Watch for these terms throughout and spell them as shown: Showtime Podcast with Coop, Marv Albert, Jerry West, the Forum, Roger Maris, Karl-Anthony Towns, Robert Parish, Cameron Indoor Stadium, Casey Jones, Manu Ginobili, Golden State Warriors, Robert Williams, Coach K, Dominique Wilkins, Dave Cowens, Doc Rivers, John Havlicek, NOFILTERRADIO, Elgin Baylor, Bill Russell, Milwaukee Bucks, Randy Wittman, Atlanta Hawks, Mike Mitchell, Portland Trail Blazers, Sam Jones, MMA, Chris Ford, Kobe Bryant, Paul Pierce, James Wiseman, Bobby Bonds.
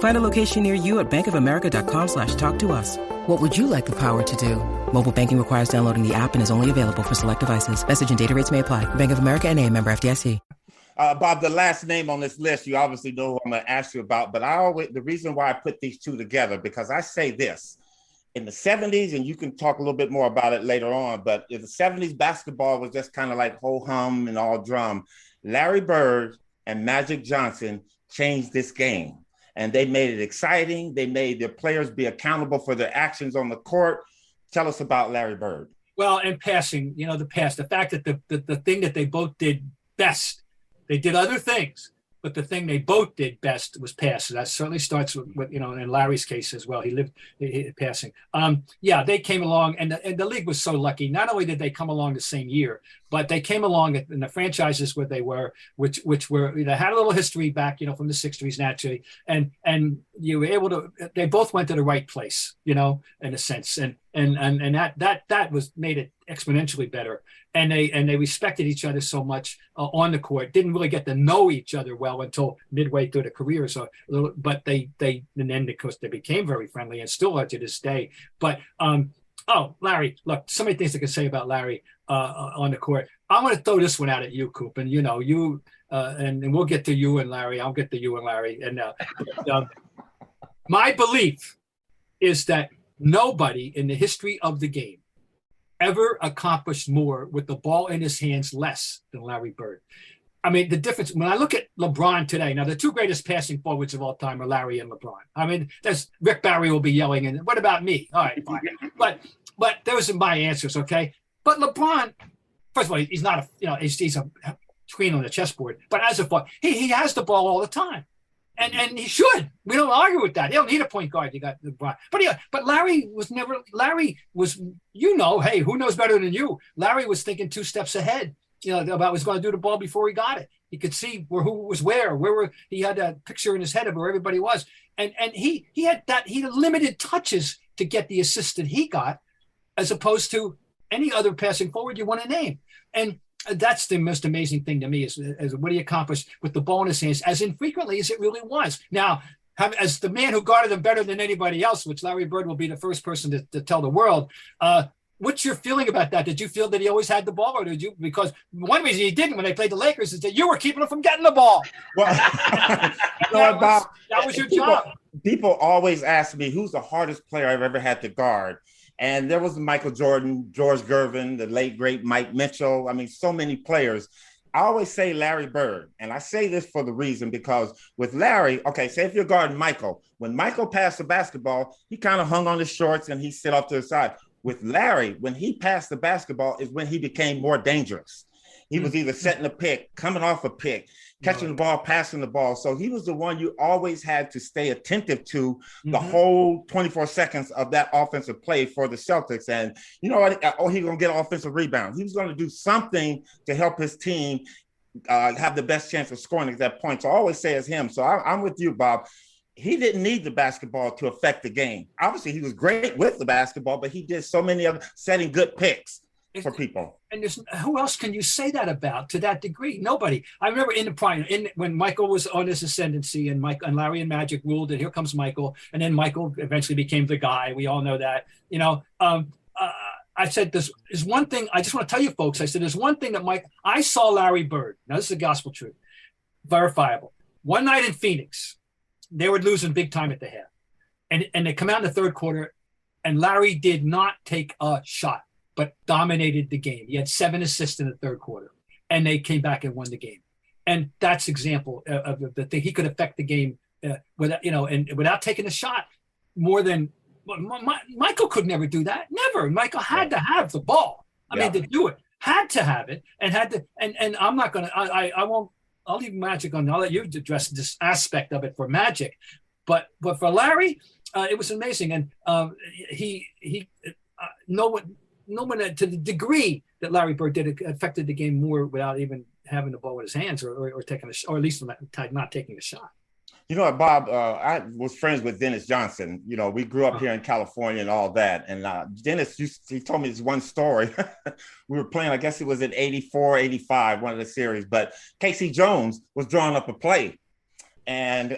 Find a location near you at bankofamerica.com/talktous. What would you like the power to do? Mobile banking requires downloading the app and is only available for select devices. Message and data rates may apply. Bank of America NA, member FDIC. Bob, the last name on this list, you obviously know who I'm going to ask you about, but the reason why I put these two together, because I say this, in the 70s, and you can talk a little bit more about it later on, but in the 70s, basketball was just kind of like ho-hum and all drum. Larry Bird and Magic Johnson changed this game. And they made it exciting. They made their players be accountable for their actions on the court. Tell us about Larry Bird. Well, and passing, the pass, the fact that the thing that they both did best, they did other things, but the thing they both did best was pass. That certainly starts with in Larry's case as well. He lived passing. They came along, and the league was so lucky. Not only did they come along the same year, but they came along in the franchises where they were, which had a little history back, from the 60s naturally, and you were able to. They both went to the right place, in a sense, and that was made it exponentially better. And they respected each other so much on the court. Didn't really get to know each other well until midway through their careers, but they and then of course they became very friendly and still are to this day. But Larry, look, so many things I can say about Larry. On the court. I'm going to throw this one out at you, Coop, and you and we'll get to you and Larry. I'll get to you and Larry. And my belief is that nobody in the history of the game ever accomplished more with the ball in his hands less than Larry Bird. I mean, the difference, when I look at LeBron today, now the two greatest passing forwards of all time are Larry and LeBron. I mean, that's Rick Barry will be yelling, and what about me? All right, fine. But those are my answers, okay? But LeBron, first of all, he's not he's a tween on the chessboard. But as a ball, he has the ball all the time, and he should. We don't argue with that. You don't need a point guard. You got LeBron. But Larry was never. Larry was who knows better than you? Larry was thinking two steps ahead. About what was going to do the ball before he got it. He could see who was where he had a picture in his head of where everybody was, and he had that. He had limited touches to get the assist that he got, as opposed to any other passing forward you want to name. And that's the most amazing thing to me is what he accomplished with the ball in his hands, as infrequently as it really was. Now, as the man who guarded him better than anybody else, which Larry Bird will be the first person to tell the world, what's your feeling about that? Did you feel that he always had the ball, or did you? Because one reason he didn't when they played the Lakers is that you were keeping him from getting the ball. Well, that was your job. People always ask me, who's the hardest player I've ever had to guard? And there was Michael Jordan, George Gervin, the late, great Mike Mitchell. I mean, so many players. I always say Larry Bird. And I say this for the reason, because with Larry, okay, say if you're guarding Michael, when Michael passed the basketball, he kind of hung on his shorts and he sit off to the side. With Larry, when he passed the basketball is when he became more dangerous. He was either setting a pick, coming off a pick, catching the ball, passing the ball. So he was the one you always had to stay attentive to the whole 24 seconds of that offensive play for the Celtics. And he's going to get an offensive rebound. He was going to do something to help his team have the best chance of scoring at that point. So I always say it's him. So I'm with you, Bob. He didn't need the basketball to affect the game. Obviously, he was great with the basketball, but he did so many other setting good picks for people. And who else can you say that about to that degree? Nobody. I remember in the prime, when Michael was on his ascendancy and Mike and Larry and Magic ruled, and here comes Michael. And then Michael eventually became the guy. We all know that, I said, this is one thing I just want to tell you folks. I said, there's one thing that I saw Larry Bird. Now this is the gospel truth, verifiable. One night in Phoenix, they were losing big time at the half. And they come out in the third quarter and Larry did not take a shot, but dominated the game. He had 7 assists in the third quarter, and they came back and won the game. And that's example of the thing. He could affect the game without, you know, and without taking a shot more than Michael could never do that. Never. Michael had to have the ball. I mean, to do it, had to have it, and had to. And I'm not going to. I won't. I'll leave Magic on. I'll let you address this aspect of it for Magic, but for Larry, it was amazing. And no one to the degree that Larry Bird did, it affected the game more without even having the ball in his hands or taking a or at least not taking a shot. You know what, Bob, I was friends with Dennis Johnson. You know, we grew up here in California and all that. And Dennis, he told me this one story. We were playing, I guess it was in 84, 85, one of the series. But Casey Jones was drawing up a play. And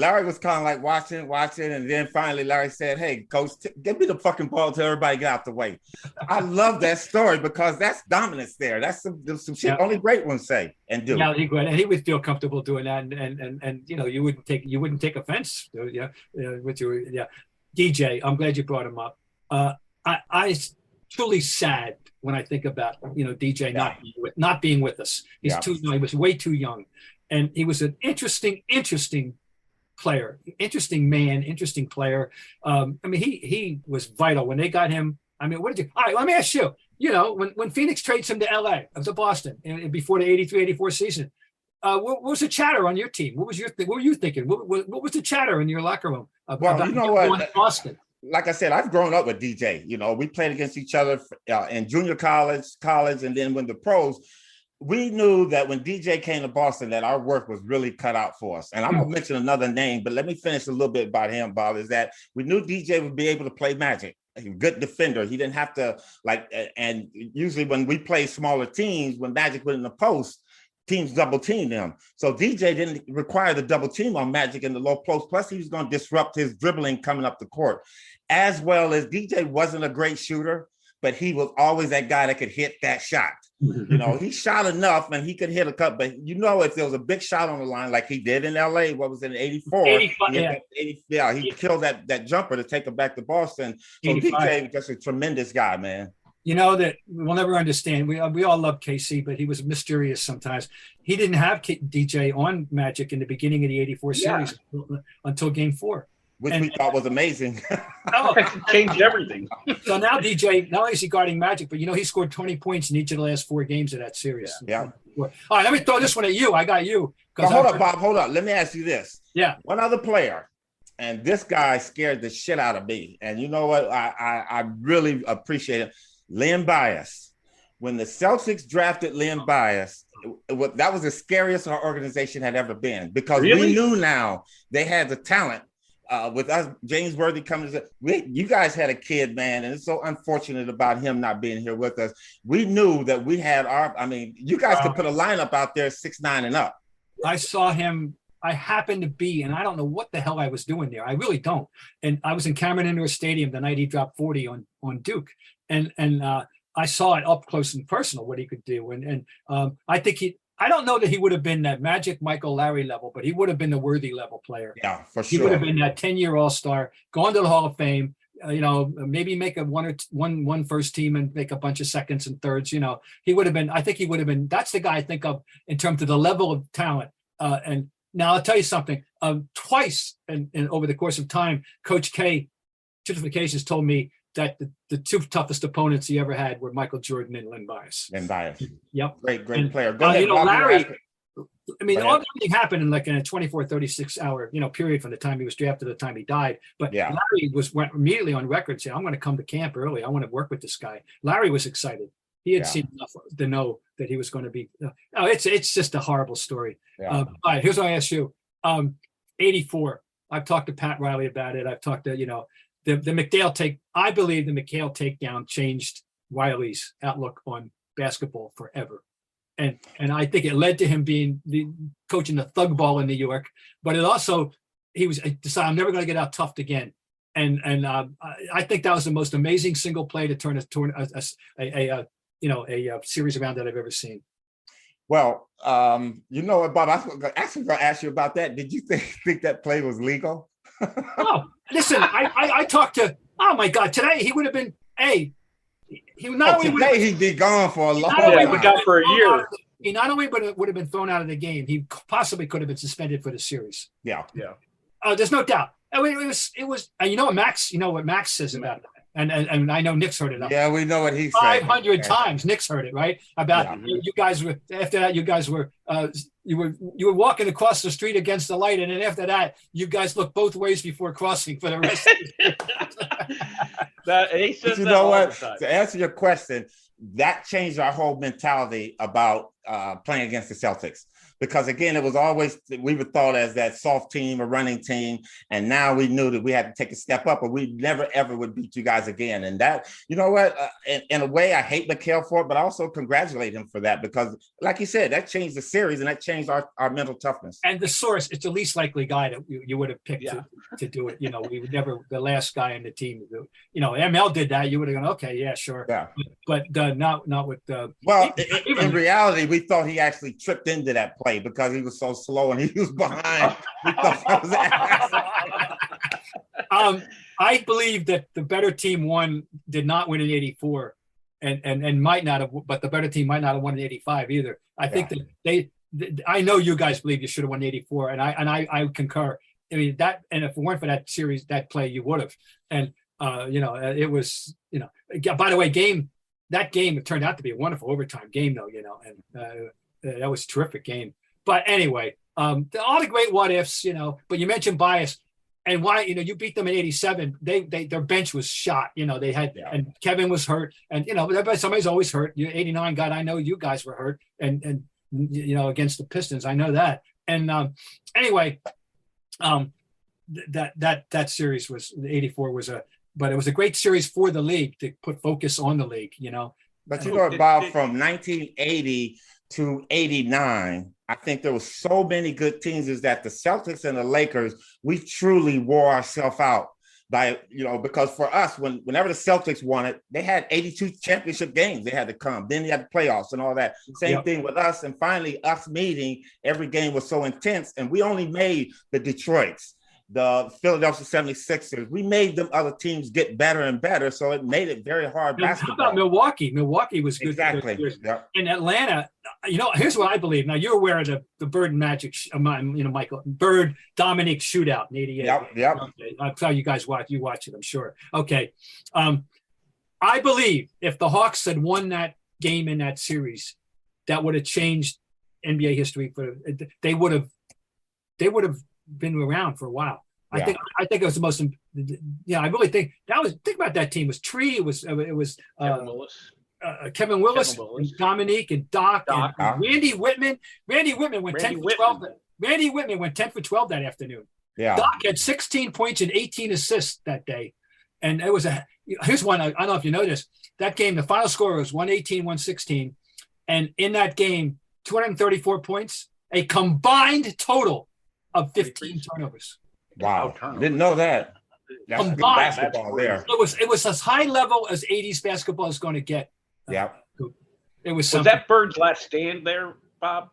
Larry was kind of like watching. And then finally Larry said, hey, coach, give me the fucking ball till everybody get out the way. I love that story because that's dominance there. That's some shit only great ones say and do. Yeah, he would feel comfortable doing that. And you know, you wouldn't take offense. DJ, I'm glad you brought him up. I truly sad when I think about, you know, DJ not being with us. He's too young. He was way too young. And he was an interesting player, interesting man, interesting player. I mean, he was vital when they got him. I mean, all right, let me ask you, you know, when Phoenix trades him to L.A., to Boston, and before the 83-84 season, what was the chatter on your team? What were you thinking? What was the chatter in your locker room about you know what? Boston? Like I said, I've grown up with DJ. You know, we played against each other in junior college, and then when the pros. We knew that when DJ came to Boston, that our work was really cut out for us. And I'm going to mention another name, but let me finish a little bit about him, Bob, is that we knew DJ would be able to play Magic. He was a good defender. He didn't have to, like, and usually when we play smaller teams, when Magic went in the post, teams double teamed him. So DJ didn't require the double team on Magic in the low post. Plus, he was going to disrupt his dribbling coming up the court. As well as DJ wasn't a great shooter, but he was always that guy that could hit that shot. You know, he shot enough and he could hit a cut, but you know, if there was a big shot on the line, like he did in LA, what was it, in 84? He killed that jumper to take him back to Boston. So 85. DJ, just a tremendous guy, man. You know, that we'll never understand. We all love KC, but he was mysterious sometimes. He didn't have DJ on Magic in the beginning of the 84 series until Game 4. Which we thought was amazing. Oh, changed everything. So now DJ, not only is he guarding Magic, but you know he scored 20 points in each of the last 4 games of that series. Yeah. All right, let me throw this one at you. I got you. Hold up, Bob. Hold up. Let me ask you this. Yeah. One other player, and this guy scared the shit out of me. And you know what? I really appreciate it. Len Bias. When the Celtics drafted Len Bias, that was the scariest our organization had ever been because we knew now they had the talent. With us, James Worthy coming, you guys had a kid, man, and it's so unfortunate about him not being here with us. We knew that we had you guys could put a lineup out there 6'9" and up. I saw him. I happened to be, and I don't know what the hell I was doing there. I really don't. And I was in Cameron Indoor Stadium the night he dropped 40 on Duke, and I saw it up close and personal what he could do. And I think he. I don't know that he would have been that Magic, Michael, Larry level, but he would have been the Worthy level player. Yeah, for sure. He would have been that 10-year all-star, gone to the Hall of Fame, you know, maybe make a one first team and make a bunch of seconds and thirds, you know. I think he would have been, that's the guy I think of in terms of the level of talent. And now I'll tell you something, twice and over the course of time, Coach K, Certifications told me that the two toughest opponents he ever had were Michael Jordan and Len Bias. Yep. Great player. Go ahead, you know, Larry, I mean, all everything happened in like in a 24, 36-hour, you know, period from the time he was drafted to the time he died. But Larry went immediately on record saying, I'm going to come to camp early. I want to work with this guy. Larry was excited. He had seen enough to know that he was going to be. Oh, it's just a horrible story. Yeah. All right, here's what I ask you. 84. I've talked to Pat Riley about it. I've talked to, you know, The McHale take, I believe the McHale takedown changed Riley's outlook on basketball forever. And I think it led to him being coaching the thug ball in New York, but it also, he decided I'm never going to get out toughed again. And I think that was the most amazing single play to turn a series around that I've ever seen. Well, you know what, Bob, I was actually going to ask you about that. Did you think that play was legal? Oh, listen, I talked to, oh my God, today he would have been, he'd be gone for a long time. He would have been gone for a year. He not only would have been thrown out of the game, he possibly could have been suspended for the series. Yeah. There's no doubt. I mean, it was. You know what Max says about it, and I know Nick's heard it. Yeah, we know what he said. 500 times Nick's heard it, right? About you guys were after that. You guys were you were walking across the street against the light, and then after that, you guys looked both ways before crossing for the rest. He says that all the time. To answer your question, that changed our whole mentality about playing against the Celtics. Because again, it was always, we were thought as that soft team, a running team. And now we knew that we had to take a step up or we never, ever would beat you guys again. And that, you know what, in a way I hate McHale for it, but I also congratulate him for that because like he said, that changed the series and that changed our mental toughness. And the source, it's the least likely guy that you would have picked to do it. You know, we were never the last guy in the team to do it. You know, ML did that. You would have gone, okay, yeah, sure. Yeah. But not with the. Well, in reality, we thought he actually tripped into that play. Because he was so slow and he was behind. I believe that the better team did not win in 84 and might not have, but the better team might not have won in 85 either. I think that I know you guys believe you should have won 84 and I concur. I mean that, and if it weren't for that series, that play, you would have. And it was, by the way, that game, it turned out to be a wonderful overtime game though, that was a terrific game. But anyway, all the great what ifs, but you mentioned Bias and why, you beat them in 87. Their bench was shot, they had, and Kevin was hurt and, somebody's always hurt. 89, God, I know you guys were hurt and, against the Pistons, I know that. And that series was 84 but it was a great series for the league to put focus on the league, But Bob, from 1980 to 89, I think there were so many good teams is that the Celtics and the Lakers, we truly wore ourselves out by, because for us, whenever the Celtics won it, they had 82 championship games. They had to come. Then they had the playoffs and all that. Same thing with us. And finally, us meeting, every game was so intense. And we only made the Detroits, the Philadelphia 76ers. We made them other teams get better and better. So it made it very hard basketball. How about Milwaukee? Milwaukee was good. Exactly. In Atlanta, here's what I believe. Now, you're aware of the Bird and Magic, Michael Bird, Dominique shootout in 88. Yep. Okay. I'll tell you guys watch it, I'm sure. Okay. I believe if the Hawks had won that game in that series, that would have changed NBA history. They would have been around for a while. Yeah. I think it was the most. Yeah, I really think that was. Think about that team. It was Tree. It was Kevin Willis. And Dominique and Doc. And Randy Wittman. Randy Wittman went 10 for 12 that afternoon. Yeah. Doc had 16 points and 18 assists that day, and it was a. Here's one. I don't know if you know this. That game, the final score was 118-116, and in that game, 234 points, a combined total of 15 turnovers. Wow. Didn't know that. That's combined. Good basketball there. It was as high level as 80s basketball is going to get. Yeah. It was something. Was that Bird's last stand there, Bob?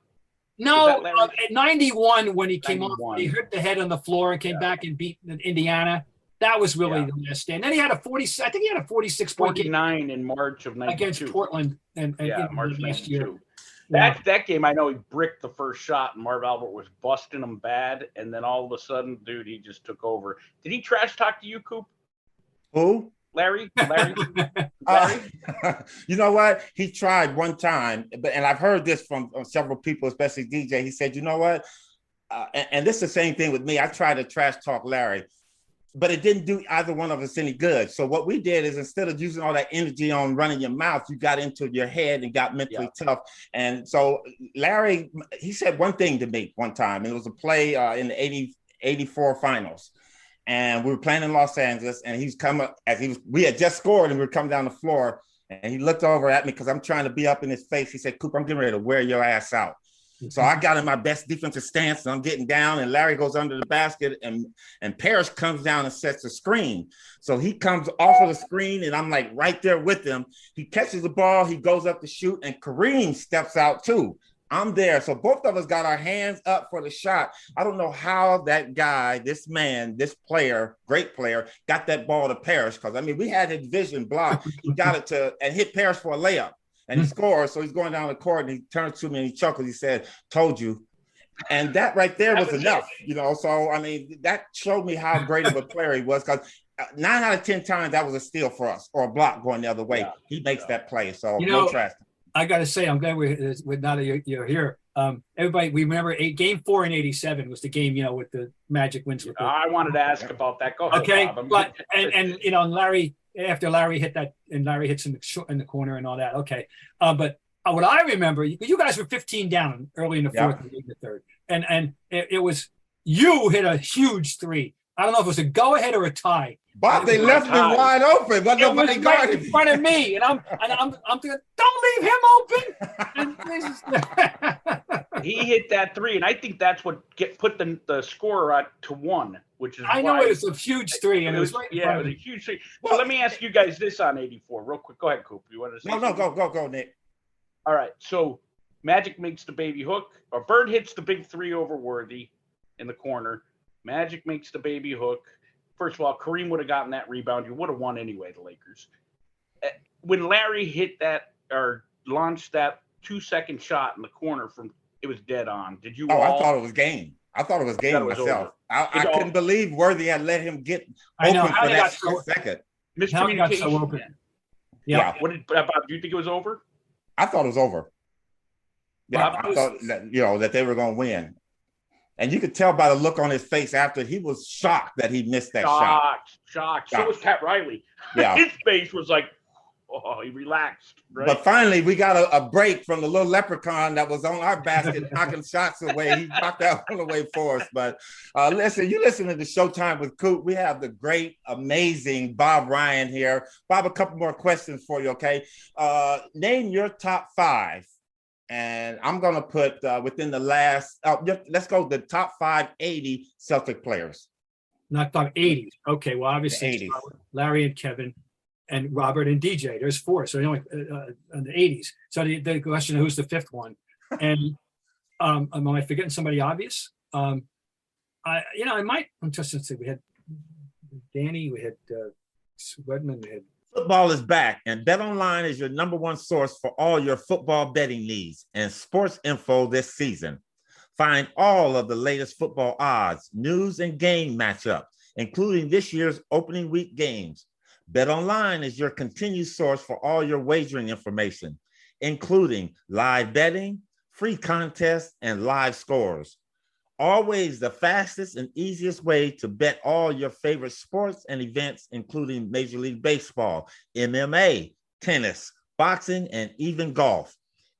No, at 91 when he came off, he hurt the head on the floor and came back and beat Indiana. That was really the last stand. Then he had a 46-point game. 49 in March of 92. Against Portland. And March last year. That game, I know he bricked the first shot, and Marv Albert was busting him bad, and then all of a sudden, dude, he just took over. Did he trash talk to you, Coop? Who? Larry? You know what? He tried one time, and I've heard this from several people, especially DJ. He said, you know what? And this is the same thing with me. I tried to trash talk Larry, but it didn't do either one of us any good. So what we did is instead of using all that energy on running your mouth, you got into your head and got mentally tough. And so Larry, he said one thing to me one time. It was a play in the 84 finals. And we were playing in Los Angeles and he's coming we had just scored and we were coming down the floor and he looked over at me because I'm trying to be up in his face. He said, Coop, I'm getting ready to wear your ass out. So I got in my best defensive stance and I'm getting down and Larry goes under the basket and Parrish comes down and sets the screen. So he comes off of the screen and I'm like right there with him. He catches the ball, he goes up to shoot and Kareem steps out too. I'm there. So both of us got our hands up for the shot. I don't know how that guy, this player, great player, got that ball to Parrish because we had his vision blocked. He got it to and hit Parrish for a layup. and he scores. So he's going down the court, and he turns to me and he chuckles. He said, "Told you." And that right there was enough, you know. So I mean, that showed me how great of a player he was, because 9 out of 10 times that was a steal for us or a block going the other way. Yeah. He makes that play. So you know, no trash. I got to say, I'm glad we're not you're here. Everybody, we remember Game 4 in '87 was the game, you know, with the Magic wins. I wanted to ask about that. Go ahead. Okay, Bob. But and you know, Larry, after Larry hit that, and Larry hits in the corner and all that. Okay, but what I remember, you guys were 15 down early in the fourth and in the third, and it was you hit a huge three. I don't know if it was a go-ahead or a tie. Bob, they left me wide open, but nobody guarded me. It was right in front of me, and I'm thinking, don't leave him open. He hit that three, and I think that's what put the scorer at to 1, which is I know it was a huge three, and it was right in front of me. It was a huge three. Well, let me ask you guys this on '84, real quick. Go ahead, Coop. You want to say? No, go, Nick. All right, so Magic makes the baby hook, or Bird hits the big three over Worthy in the corner. Magic makes the baby hook. First of all, Kareem would have gotten that rebound. You would have won anyway, the Lakers. When Larry hit that or launched that 2-second shot in the corner from, it was dead on. Did you? I thought it was game. I thought it was game myself. I couldn't believe Worthy had let him get open for that second. Miscommunication. Got so open. Yeah. What did Bob? Do you think it was over? I thought it was over. Yeah, Bob, I thought that, you know, that they were going to win. And you could tell by the look on his face after, he was shocked that he missed that shot. So was Pat Riley. Yeah. His face was like, oh, he relaxed. Right? But finally, we got a break from the little leprechaun that was on our basket knocking shots away. He knocked that one away for us. But listen, you listening to Showtime with Coop. We have the great, amazing Bob Ryan here. Bob, a couple more questions for you, okay? Name your top 5. And I'm going to put within the last, let's go the top 5 80 Celtic players. Not top 80s. Okay, well, obviously, Larry and Kevin and Robert and DJ. There's 4, so only in the 80s. So the question, who's the 5th one? And am I forgetting somebody obvious? I'm just going to say we had Danny, we had Wedman, we had. Football is back, and BetOnline is your #1 source for all your football betting needs and sports info this season. Find all of the latest football odds, news, and game matchups, including this year's opening week games. BetOnline is your continued source for all your wagering information, including live betting, free contests, and live scores. Always the fastest and easiest way to bet all your favorite sports and events, including Major League Baseball, MMA, tennis, boxing, and even golf.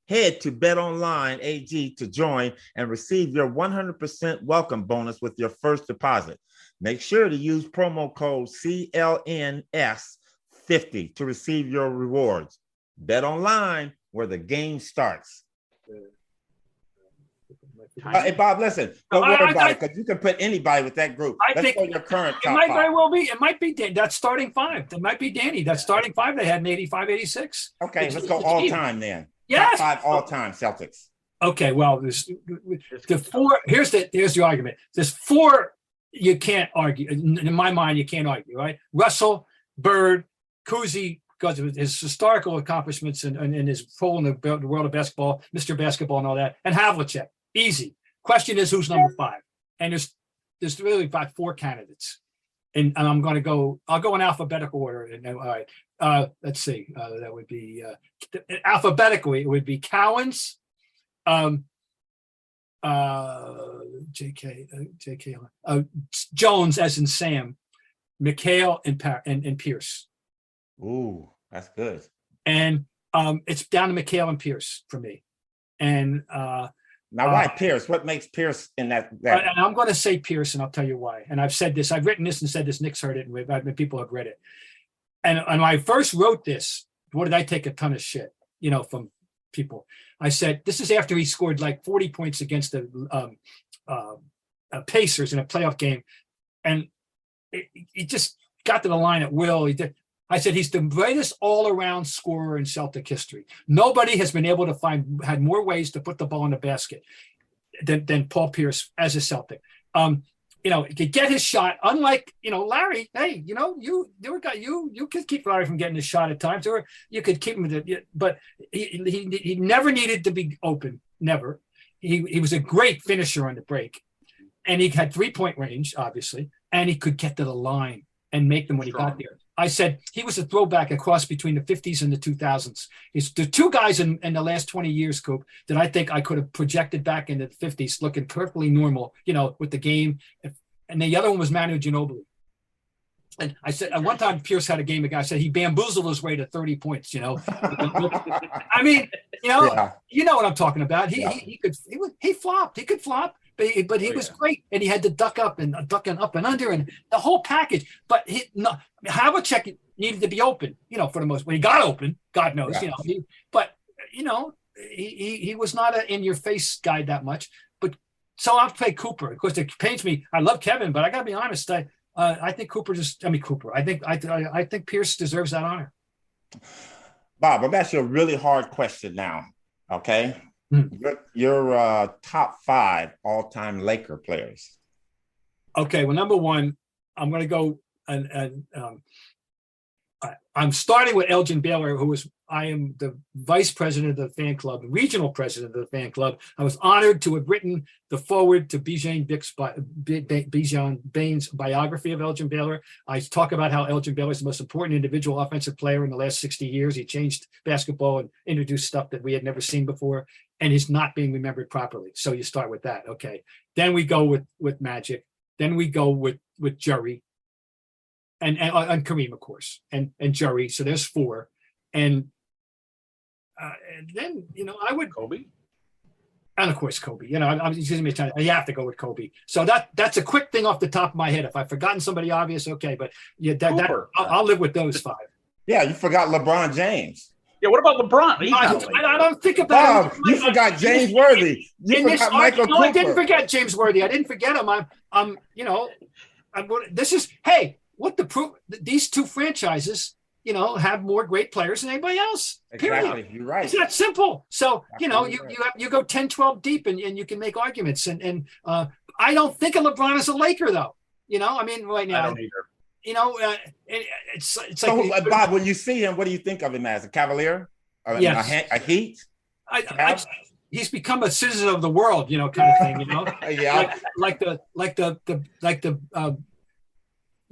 Head to BetOnline AG to join and receive your 100% welcome bonus with your first deposit. Make sure to use promo code CLNS50 to receive your rewards. BetOnline, where the game starts. Hey, Bob, listen, don't worry about it, because you can put anybody with that group. Let's think your current top five. It might be that starting 5. That might be Danny. That starting 5 they had in 85, 86. Okay, let's go all time then. Yes. Top 5 all time Celtics. Okay, well, here's the argument. There's 4 you can't argue. In my mind, you can't argue, right? Russell, Bird, Cousy, because of his historical accomplishments and his role in the world of basketball, Mr. Basketball and all that, and Havlicek. Easy. Question is, who's #5? And there's really about 4 candidates, and I'm going to go. I'll go in alphabetical order. And all right, let's see. That would be alphabetically. It would be Cowens, J.K. Jones, as in Sam, McHale, and Pierce. Ooh, that's good. And it's down to McHale and Pierce for me, and. Now, why Pierce? What makes Pierce in that? And I'm going to say Pierce, and I'll tell you why. And I've said this. I've written this and said this. Nick's heard it, and people have read it. And when I first wrote this, what did I take a ton of shit, you know, from people? I said, this is after he scored like 40 points against the Pacers in a playoff game. And he just got to the line at will. He did. I said, he's the greatest all-around scorer in Celtic history. Nobody has been able to had more ways to put the ball in the basket than Paul Pierce as a Celtic. he could get his shot. Unlike, Larry, hey, you could keep Larry from getting his shot at times, or you could keep him, but he never needed to be open, never. He was a great finisher on the break, and he had 3-point range, obviously, and he could get to the line and make them when he got there. I said he was a throwback across between the 50s and the 2000s. He's the two guys in the last 20 years, Coop, that I think I could have projected back into the 50s looking perfectly normal, with the game. And the other one was Manu Ginobili. And I said, at one time, Pierce had a game, a guy said he bamboozled his way to 30 points, I mean, you know what I'm talking about. He flopped. He could flop. But he was great, and he had to duck up and ducking up and under, and the whole package. But Havlicek needed to be open, for the most. When he got open, God knows, He was not an in-your-face guy that much. But so I'll play Cooper. Of course, it pains me. I love Kevin, but I got to be honest. I think Cooper just. I mean, Cooper. I think Pierce deserves that honor. Bob, I'm asking you a really hard question now. Okay. Your top five all-time Laker players. Okay, well, number one, I'm going to go I'm starting with Elgin Baylor, I am the vice president of the fan club, regional president of the fan club. I was honored to have written the foreword to Bijan Bane's biography of Elgin Baylor. I talk about how Elgin Baylor is the most important individual offensive player in the last 60 years. He changed basketball and introduced stuff that we had never seen before, and he's not being remembered properly. So you start with that. Okay. Then we go with Magic. Then we go with Jerry and Kareem, of course, and Jerry. So there's four. And then, I would Kobe, and of course Kobe. I'm using my time. I have to go with Kobe. So that's a quick thing off the top of my head. If I've forgotten somebody obvious, okay, but I'll live with those five. Yeah, you forgot LeBron James. Yeah, what about LeBron? I don't think about. Bob, you forgot James Worthy. You forgot Michael Cooper. No, I didn't forget James Worthy. I didn't forget him. What the proof? These two franchises. Have more great players than anybody else. Exactly. Period. You're right. It's that simple. So, you go 10, 12 deep and you can make arguments. And I don't think of LeBron as a Laker, though. Right now. I don't either. It's like. So, Bob, when you see him, what do you think of him as? A Cavalier? A Heat? He's become a citizen of the world, kind of thing, Yeah. Like the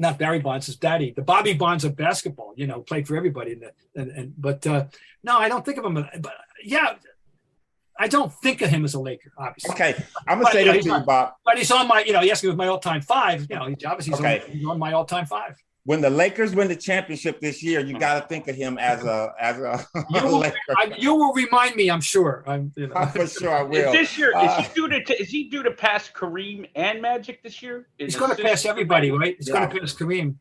not Barry Bonds, his daddy, the Bobby Bonds of basketball, played for everybody. But no, I don't think of him. But yeah, I don't think of him as a Laker, obviously. Okay, I'm gonna say that to you, Bob. But he's on my, he asked me with my all-time five. He's on my all-time five. When the Lakers win the championship this year, you got to think of him as a Laker. You will remind me, I'm sure. For sure, I will. This year, is he due to pass Kareem and Magic this year? He's going to pass everybody, right? He's going to pass Kareem.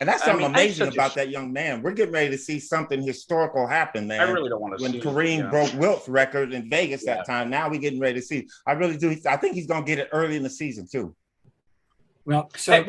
And that's something amazing about that young man. We're getting ready to see something historical happen, man. I really don't want to see it. When Kareem broke Wilt's record in Vegas that time, now we're getting ready to see. I really do. I think he's going to get it early in the season, too. Well, so. Hey,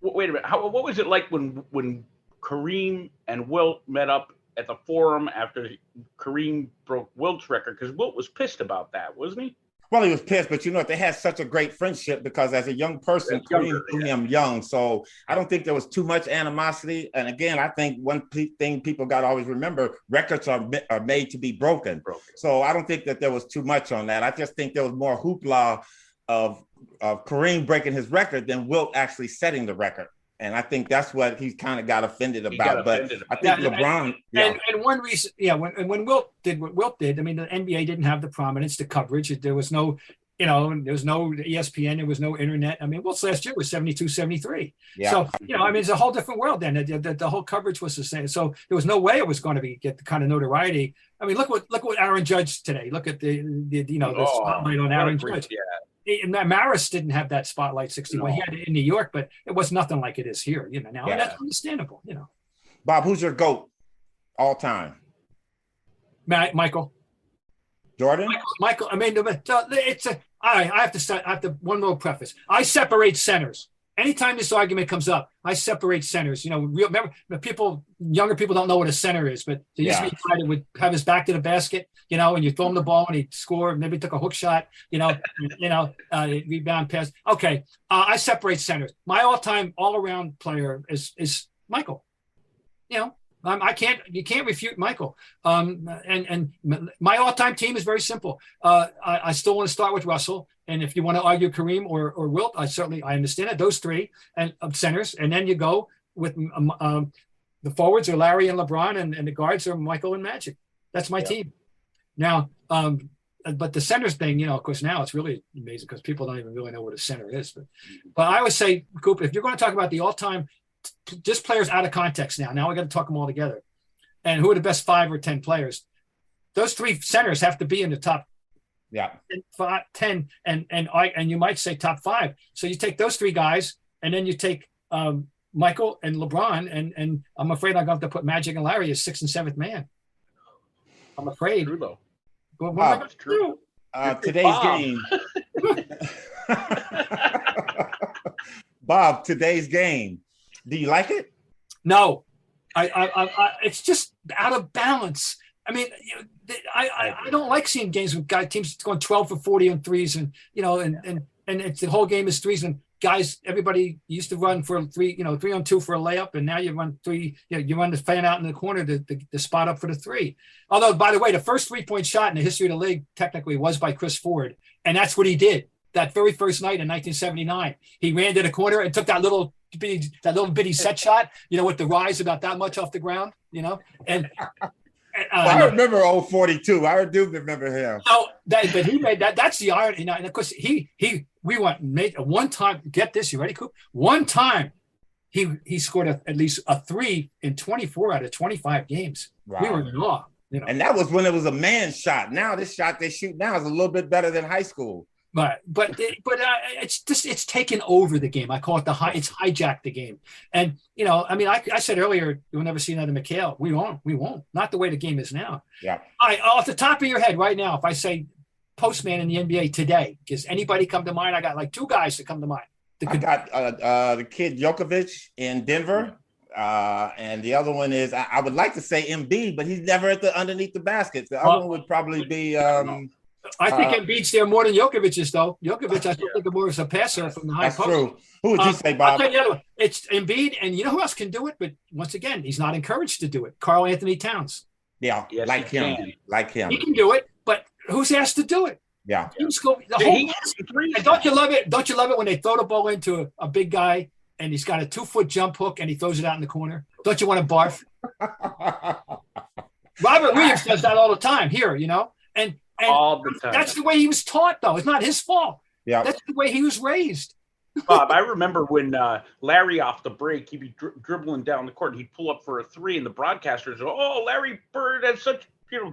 wait a minute. What was it like when Kareem and Wilt met up at the Forum after Kareem broke Wilt's record? Because Wilt was pissed about that, wasn't he? Well, he was pissed, but they had such a great friendship because as a young person, Kareem threw him young. So I don't think there was too much animosity. And again, I think one thing people got to always remember, records are made to be broken. So I don't think that there was too much on that. I just think there was more hoopla of Kareem breaking his record than Wilt actually setting the record. And I think that's what he's kind of got offended about. LeBron... And one reason, when Wilt did what Wilt did, I mean, the NBA didn't have the prominence, the coverage. There was no, there was no ESPN, there was no internet. I mean, Wilt's last year was 72, 73. Yeah. So, it's a whole different world then. The whole coverage was the same. So there was no way it was going to get the kind of notoriety. I mean, look what Aaron Judge today. Look at the spotlight on Aaron Judge. Yeah. Maris didn't have that spotlight 61. No. He had it in New York, but it was nothing like it is here, now. Yeah. And that's understandable, Bob, who's your GOAT all time? Michael. Jordan? Michael, I mean, I have to one little preface. I separate centers. Anytime this argument comes up, I separate centers. You know, remember, people, younger people don't know what a center is, but they used to be excited with have his back to the basket, you know, and you throw him the ball and he'd score, maybe he took a hook shot, you know, rebound pass. Okay, I separate centers. My all-time, all-around player is Michael. You know, you can't refute Michael. And my all-time team is very simple. I still want to start with Russell. And if you want to argue Kareem or Wilt, I understand that. Those three and centers. And then you go with the forwards are Larry and LeBron, and the guards are Michael and Magic. That's my team. Now, but the centers thing, you know, of course, now it's really amazing because people don't even really know what a center is. But I always say, Cooper, if you're going to talk about the all-time, just players out of context now. Now we got to talk them all together. And who are the best 5 or 10 players? Those three centers have to be in the top 10, and you might say top 5. So you take those three guys, and then you take Michael and LeBron, and I'm afraid I'm going to have to put Magic and Larry as 6th and 7th man. I'm afraid. True, though. Well, that's true. Today's game. Bob, today's game. Do you like it? No, I it's just out of balance. I mean, I don't like seeing games with teams going 12 for 40 on threes, and you know, and it's, the whole game is threes, and guys, everybody used to run for three, you know, 3 on 2 for a layup, and now you run three, you run the fan out in the corner to spot up for the three. Although, by the way, the first 3-point shot in the history of the league technically was by Chris Ford, and that's what he did that very first night in 1979. He ran to the corner and took that little bitty set shot, you know, with the rise about that much off the ground, you know, and. I remember old 42. I do remember him. Oh, but he made that. That's the irony, you know, and of course we made a one time. Get this, you ready, Coop? One time, he scored at least a 3 in 24 out of 25 games. Wow. We were in awe, you know. And that was when it was a man shot. Now this shot they shoot now is a little bit better than high school. But it's taken over the game. I call it it's hijacked the game. And you know, I mean, I said earlier, you'll never see another McHale. We won't. Not the way the game is now. Yeah. All right, off the top of your head, right now, if I say postman in the NBA today, does anybody come to mind? I got like 2 guys that come to mind. The kid Jokic in Denver, and the other one is I would like to say Embiid, but he's never underneath the basket. The other one would probably be. I think Embiid's there more than Jokic is, though. Jokic, I still think of more as a passer from the high post. That's true. Who would you say, Bob? I'll tell you the other one. It's Embiid, and you know who else can do it? But once again, he's not encouraged to do it. Karl Anthony Towns. Yeah, yes, like him. He can do it, but who's asked to do it? Yeah. Don't you love it? Don't you love it when they throw the ball into a big guy and he's got a 2-foot jump hook and he throws it out in the corner? Don't you want to barf? Robert Williams does that all the time here, you know? And all the time. That's the way he was taught, though. It's not his fault. Yeah, that's the way he was raised. Bob, I remember when Larry off the break, he'd be dribbling down the court, and he'd pull up for a 3, and the broadcasters go, "Oh, Larry Bird has such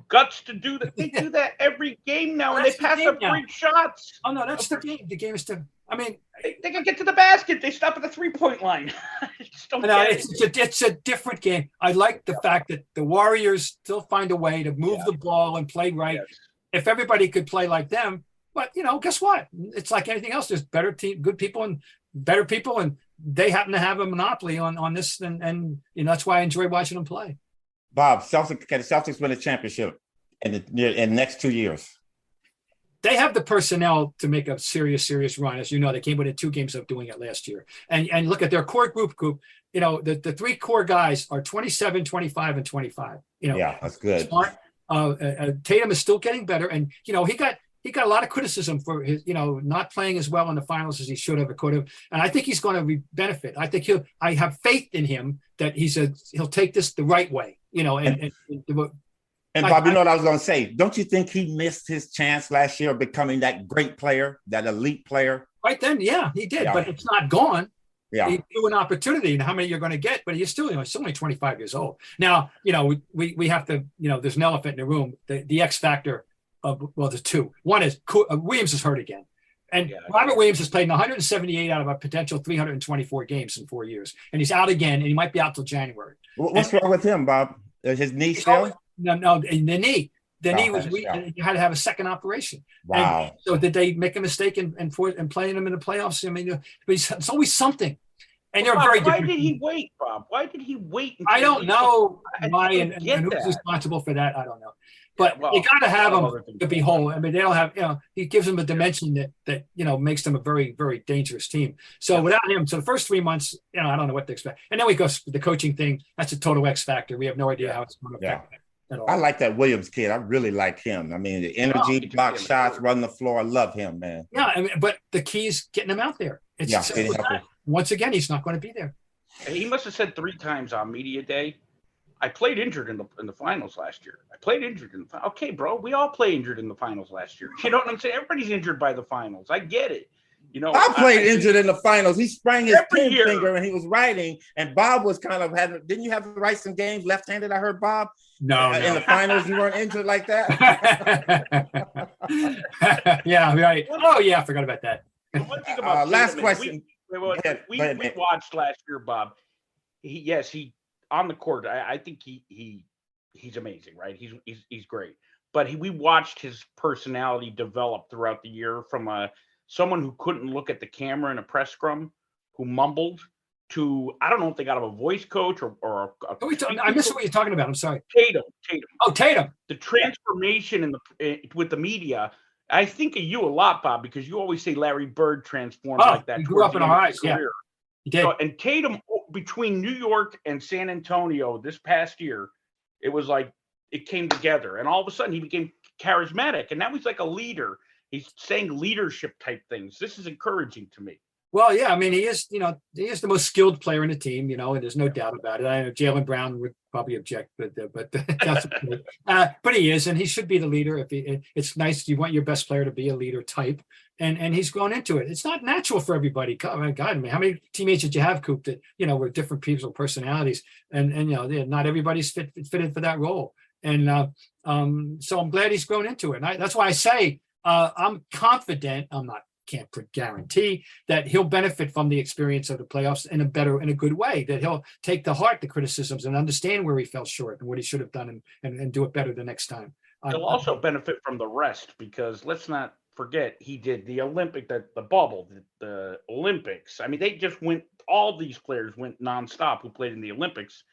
guts to do that." They do that every game now, and they pass up great shots. Oh no, that's the game. The game is to. I mean, they can get to the basket. They stop at the 3-point line. It's a different game. I like the fact that the Warriors still find a way to move the ball and play right. Yes. If everybody could play like them, but you know, guess what? It's like anything else. There's better team, good people, and better people, and they happen to have a monopoly on this. And you know, that's why I enjoy watching them play. Bob, can the Celtics win a championship in the next 2 years? They have the personnel to make a serious run. As you know, they came within 2 games of doing it last year. And look at their core group. You know, the 3 core guys are 27, 25, and 25. You know, yeah, that's good. Smart. Tatum is still getting better, and you know he got a lot of criticism for his, you know, not playing as well in the finals as he should have or could have, and I think he's going to benefit. I think I have faith in him that he'll take this the right way, you know. And Bob, you know what I was going to say? Don't you think he missed his chance last year of becoming that great player, that elite player? Right then, yeah, he did, but it's not gone. Yeah, he knew an opportunity and how many you're going to get, but he's still, you know, he's only 25 years old. Now, you know, we have to, you know, there's an elephant in the room. The X factor of, well, there's 2. One is Williams is hurt again. And Robert Williams has played in 178 out of a potential 324 games in 4 years. And he's out again, and he might be out till January. What's wrong with him, Bob? His knee still? No, the knee. The knee was weak, and you had to have a second operation. Wow. And so did they make a mistake in playing him in the playoffs? I mean, it's always something. And well, Bob, did he wait, Bob? Why did he wait? I don't know why and who's responsible for that. I don't know. But you got to have them to be whole. I mean, they don't have, he gives them a dimension that, makes them a very, very dangerous team. So without him, so the first 3 months, I don't know what to expect. And then we go the coaching thing. That's a total X factor. We have no idea how it's going to affect that at all. I like that Williams kid. I really like him. I mean, the energy, block shots, run the floor. I love him, man. Yeah, I mean, but the key is getting him out there. It's once again, he's not going to be there. He must have said 3 times on media day, I played injured in the finals last year. I played injured in the finals. Okay, bro, we all play injured in the finals last year. You know what I'm saying? Everybody's injured by the finals. I get it. I played injured in the finals. He sprang his finger and he was writing, and Bob was kind of didn't you have to write some games left-handed? I heard, Bob. No. In the finals, you weren't injured like that? Yeah, right. Oh, yeah, I forgot about that. One thing about last question. We watched last year, Bob. He on the court. I think he's amazing, right? He's great. But we watched his personality develop throughout the year from someone who couldn't look at the camera in a press scrum, who mumbled, to I don't know if they got him a voice coach or I miss what you're talking about. I'm sorry. Tatum. Oh, Tatum. The transformation with the media. I think of you a lot, Bob, because you always say Larry Bird transformed like that. He grew up in our eyes, career. He did. So, and Tatum, between New York and San Antonio this past year, it was like it came together. And all of a sudden, he became charismatic. And now he's like a leader. He's saying leadership type things. This is encouraging to me. Well, yeah, I mean, he is the most skilled player in the team, and there's no doubt about it. I know Jaylen Brown would probably object, but that's okay. But he is, and he should be the leader. It's nice. You want your best player to be a leader type, and he's grown into it. It's not natural for everybody. God, man, how many teammates did you have, Coop, that were different people's personalities, and not everybody's fitted for that role, and so I'm glad he's grown into it. And that's why I say I'm confident. I'm not. Can't guarantee that he'll benefit from the experience of the playoffs in a good way, that he'll take to heart the criticisms and understand where he fell short and what he should have done and do it better the next time. He'll also benefit from the rest, because let's not forget he did the Olympics. I mean, they just went, all these players went nonstop who played in the Olympics.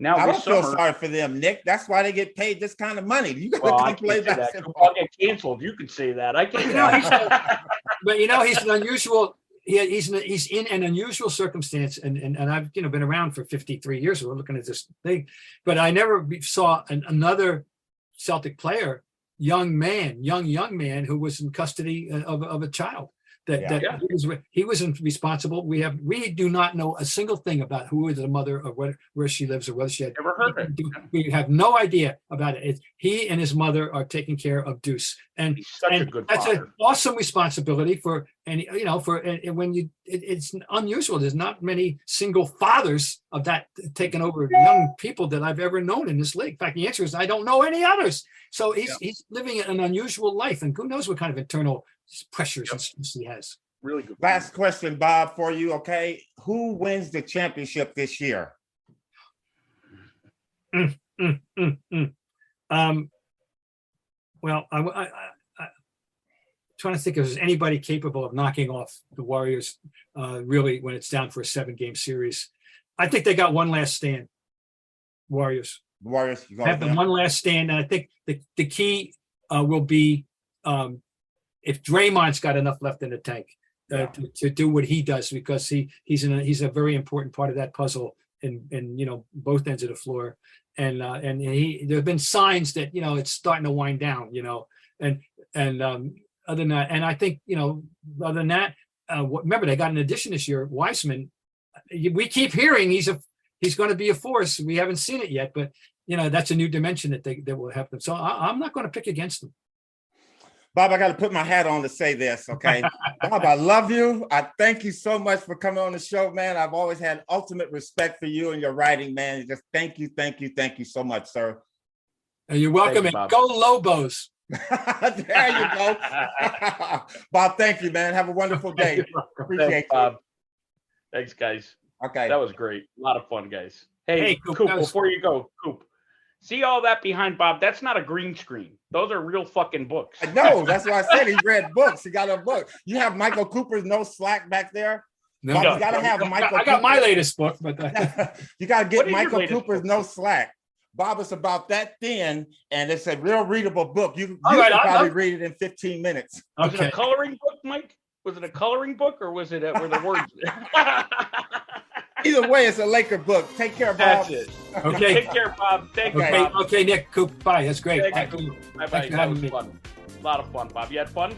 Now I don't feel sorry for them, Nick. That's why they get paid this kind of money. You got to play basketball. I'll get canceled. You can say that. I can't. But he's an unusual. He's in an unusual circumstance, and I've been around for 53 years. We're looking at this thing, but I never saw another Celtic player, young man who was in custody of a child. He was responsible. We do not know a single thing about who is the mother or where she lives or whether she had. Never heard of it. We have no idea about it. He and his mother are taking care of Deuce, and he's such a good father. That's an awesome responsibility it's unusual. There's not many single fathers of that taking over young people that I've ever known in this league. In fact, the answer is I don't know any others. So he's living an unusual life, and who knows what kind of internal pressures he has. Really good. Last question, Bob, for you. Okay, who wins the championship this year? Well, I'm trying to think if there's anybody capable of knocking off the Warriors. Really, when it's down for a 7-game series, I think they got one last stand. Warriors have the one last stand, and I think the key will be. If Draymond's got enough left in the tank to do what he does, because he's a very important part of that puzzle in both ends of the floor, and there have been signs that it's starting to wind down, and other than that, and I think remember they got an addition this year, Wiseman. We keep hearing he's going to be a force. We haven't seen it yet, but that's a new dimension that will help them. So I'm not going to pick against them. Bob, I got to put my hat on to say this, okay? Bob, I love you. I thank you so much for coming on the show, man. I've always had ultimate respect for you and your writing, man. Just thank you so much, sir. You're welcome. You, and go Lobos. There you go. Bob, thank you, man. Have a wonderful day. Appreciate you. Bob. Thanks, guys. Okay. That was great. A lot of fun, guys. Hey Coop, before you go, Coop. See all that behind Bob? That's not a green screen. Those are real fucking books. No, that's what I said. He read books. He got a book. You have Michael Cooper's No Slack back there. No, Bob, you gotta have Michael. I got my latest book, but you gotta get Michael Cooper's book? No Slack. Bob, it's about that thin, and it's a real readable book. You could probably read it in 15 minutes. Okay. Was it a coloring book, Mike? Was it a coloring book, or was it were the words? Either way, it's a Laker book. Take care, Bob. That's it. Okay. Take care, Bob. Thank you. Okay. Okay, Nick, Coop. Bye. That's great. Bye. That was fun. A lot of fun, Bob. You had fun?